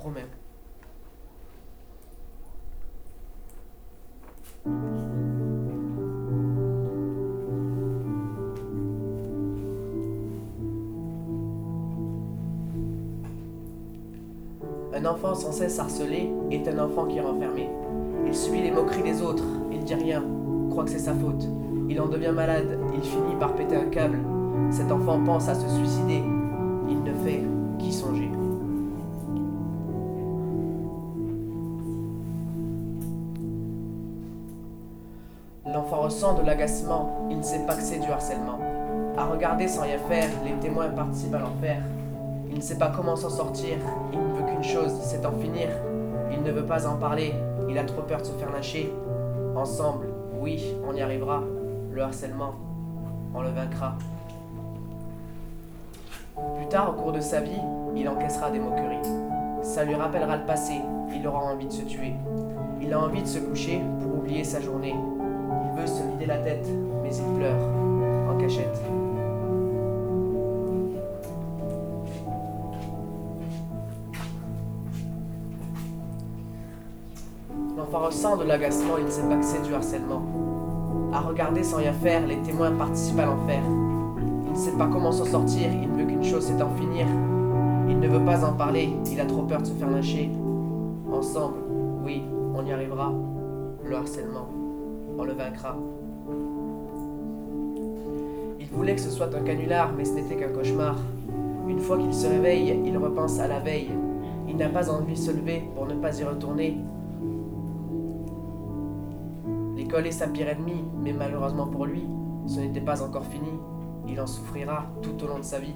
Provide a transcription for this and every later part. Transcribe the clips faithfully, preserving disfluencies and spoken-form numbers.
promets. Un enfant sans cesse harcelé est un enfant qui est renfermé. Il subit les moqueries des autres, il dit rien, croit que c'est sa faute. Il en devient malade, il finit par péter un câble. Cet enfant pense à se suicider, il ne fait qu'y songer. L'enfant ressent de l'agacement, il ne sait pas que c'est du harcèlement. À regarder sans rien faire, les témoins participent à l'enfer. Il ne sait pas comment s'en sortir, il ne veut qu'une chose, c'est en finir. Il ne veut pas en parler, il a trop peur de se faire lâcher. Ensemble, oui, on y arrivera. Le harcèlement, on le vaincra. Plus tard, au cours de sa vie, il encaissera des moqueries. Ça lui rappellera le passé, il aura envie de se tuer. Il a envie de se coucher pour oublier sa journée. Il veut se vider la tête, mais il pleure, en cachette. L'enfant ressent de l'agacement, il ne sait pas que c'est du harcèlement. À regarder sans rien faire, les témoins participent à l'enfer. Il ne sait pas comment s'en sortir, il ne veut qu'une chose, c'est en finir. Il ne veut pas en parler, il a trop peur de se faire lâcher. Ensemble, oui, on y arrivera. Le harcèlement, on le vaincra. Il voulait que ce soit un canular, mais ce n'était qu'un cauchemar. Une fois qu'il se réveille, il repense à la veille. Il n'a pas envie de se lever pour ne pas y retourner. L'école est sa pire ennemie, mais malheureusement pour lui, ce n'était pas encore fini. Il en souffrira tout au long de sa vie.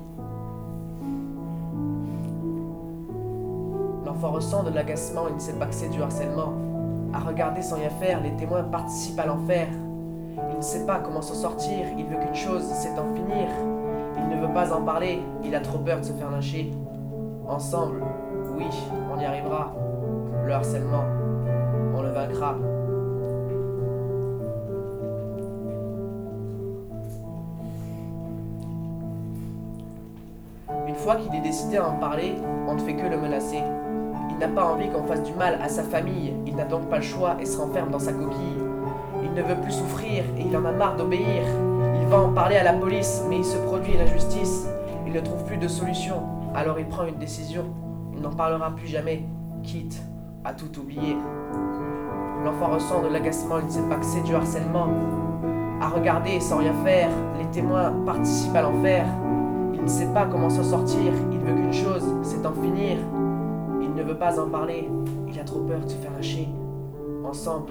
L'enfant ressent de l'agacement, il ne sait pas que c'est du harcèlement. À regarder sans rien faire, les témoins participent à l'enfer. Il ne sait pas comment s'en sortir, il veut qu'une chose, c'est en finir. Il ne veut pas en parler, il a trop peur de se faire lyncher. Ensemble, oui, on y arrivera. Le harcèlement, on le vaincra. Une fois qu'il est décidé à en parler, on ne fait que le menacer. Il n'a pas envie qu'on fasse du mal à sa famille, il n'a donc pas le choix et se renferme dans sa coquille. Il ne veut plus souffrir et il en a marre d'obéir. Il va en parler à la police, mais il se produit l'injustice. Il ne trouve plus de solution, alors il prend une décision. Il n'en parlera plus jamais, quitte à tout oublier. L'enfant ressent de l'agacement, il ne sait pas que c'est du harcèlement. À regarder sans rien faire, les témoins participent à l'enfer. Il ne sait pas comment s'en sortir, il veut qu'une chose, c'est en finir. Il ne veut pas en parler, il a trop peur de se faire lâcher. Ensemble,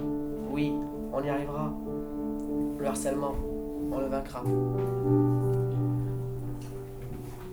oui, on y arrivera. Le harcèlement, on le vaincra.